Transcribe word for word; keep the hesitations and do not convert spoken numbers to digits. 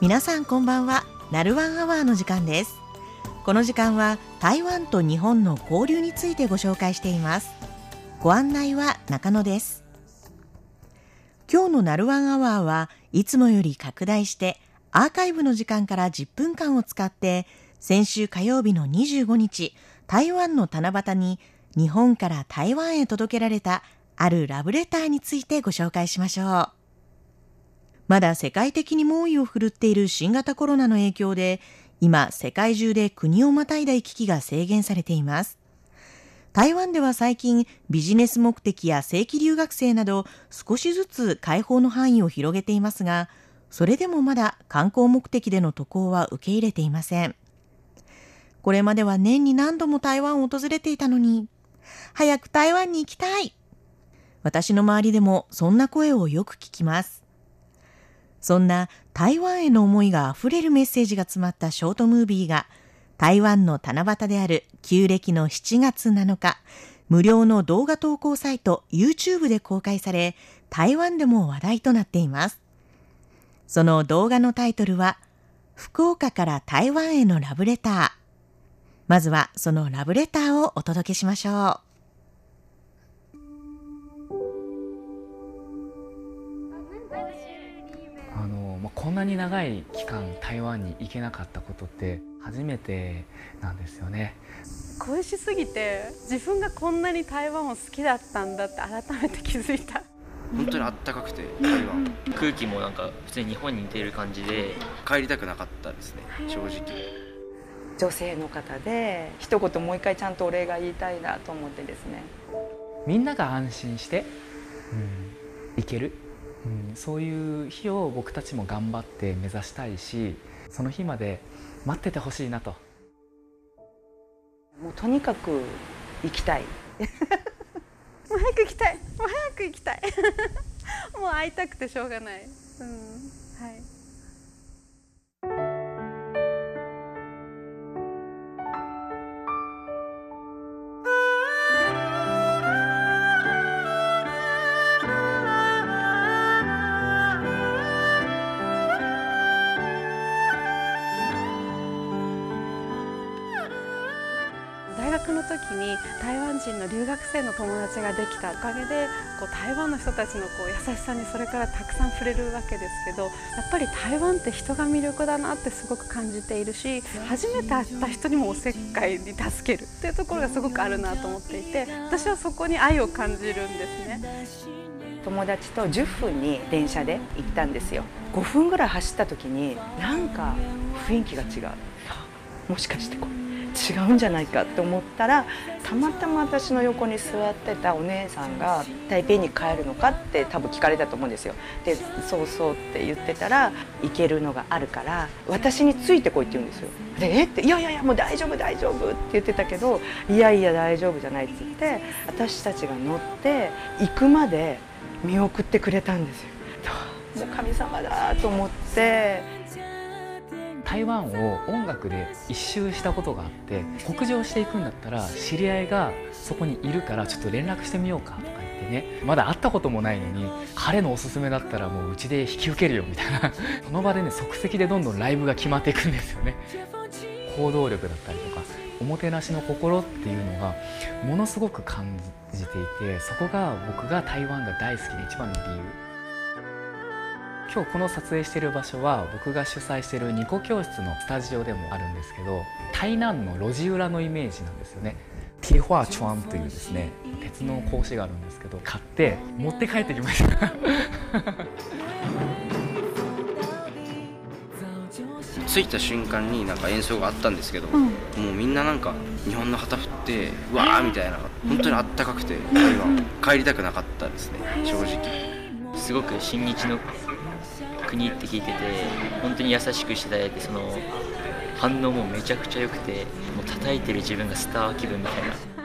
皆さんこんばんは。ナルワンアワーの時間です。この時間は台湾と日本の交流についてご紹介しています。ご案内は中野です。今日のナルワンアワーはいつもより拡大してアーカイブの時間からじゅっぷんかんを使って、先週火曜日のにじゅうごにち、台湾の七夕に日本から台湾へ届けられたあるラブレターについてご紹介しましょう。まだ世界的に猛威を振るっている新型コロナの影響で、今世界中で国をまたいだ行き来が制限されています。台湾では最近、ビジネス目的や正規留学生など少しずつ開放の範囲を広げていますが、それでもまだ観光目的での渡航は受け入れていません。これまでは年に何度も台湾を訪れていたのに、早く台湾に行きたい。私の周りでもそんな声をよく聞きます。そんな台湾への思いがあふれるメッセージが詰まったショートムービーが、台湾の七夕である旧暦のしちがつなのか、無料の動画投稿サイト YouTube で公開され、台湾でも話題となっています。その動画のタイトルは、福岡から台湾へのラブレター。まずはそのラブレターをお届けしましょう。あの、まあ、こんなに長い期間台湾に行けなかったことって初めてなんですよね。恋しすぎて、自分がこんなに台湾を好きだったんだって改めて気づいた。本当にあったかくて、台湾空気もなんか普通に日本に似ている感じで、帰りたくなかったですね、正直。女性の方で、一言もう一回ちゃんとお礼が言いたいなと思ってですね、みんなが安心して、うん、行ける、うん、そういう日を僕たちも頑張って目指したいし、その日まで待っててほしいなと。もうとにかく行きたい。もう早く行きたい、もう早く行きたい。もう会いたくてしょうがない、うんはい。大学の時に台湾人の留学生の友達ができたおかげで、こう台湾の人たちのこう優しさにそれからたくさん触れるわけですけど、やっぱり台湾って人が魅力だなってすごく感じているし、初めて会った人にもおせっかいに助けるっていうところがすごくあるなと思っていて、私はそこに愛を感じるんですね。友達とじゅっぷんに電車で行ったんですよ。ごふんぐらい走った時に、なんか雰囲気が違う、もしかしてこれ違うんじゃないかと思ったら、たまたま私の横に座ってたお姉さんが、台北に帰るのかって多分聞かれたと思うんですよ。で、そうそうって言ってたら、行けるのがあるから私についてこいって言うんですよ。で、えって、いやいやいや、もう大丈夫大丈夫って言ってたけど、いやいや大丈夫じゃないって言って、私たちが乗って行くまで見送ってくれたんですよ。もう神様だと思って。台湾を音楽で一周したことがあって、北上していくんだったら知り合いがそこにいるから、ちょっと連絡してみようかとか言ってね、まだ会ったこともないのに、彼のおすすめだったらもううちで引き受けるよみたいな。その場でね、即席でどんどんライブが決まっていくんですよね。行動力だったりとか、おもてなしの心っていうのがものすごく感じていて、そこが僕が台湾が大好きな一番の理由。今日この撮影している場所は、僕が主催しているニコ教室のスタジオでもあるんですけど、台南の路地裏のイメージなんですよね。ティファーチュアンというですね、鉄の格子があるんですけど、買って持って帰ってきました。着いた瞬間になんか演奏があったんですけど、うん、もうみんななんか日本の旗振って、うわーみたいな、本当にあったかくて、台湾帰りたくなかったですね、正直。すごく親日の国って聞いてて、本当に優しくしていただいて、その反応もめちゃくちゃ良くて、もう叩いてる自分がスター気分みたいな。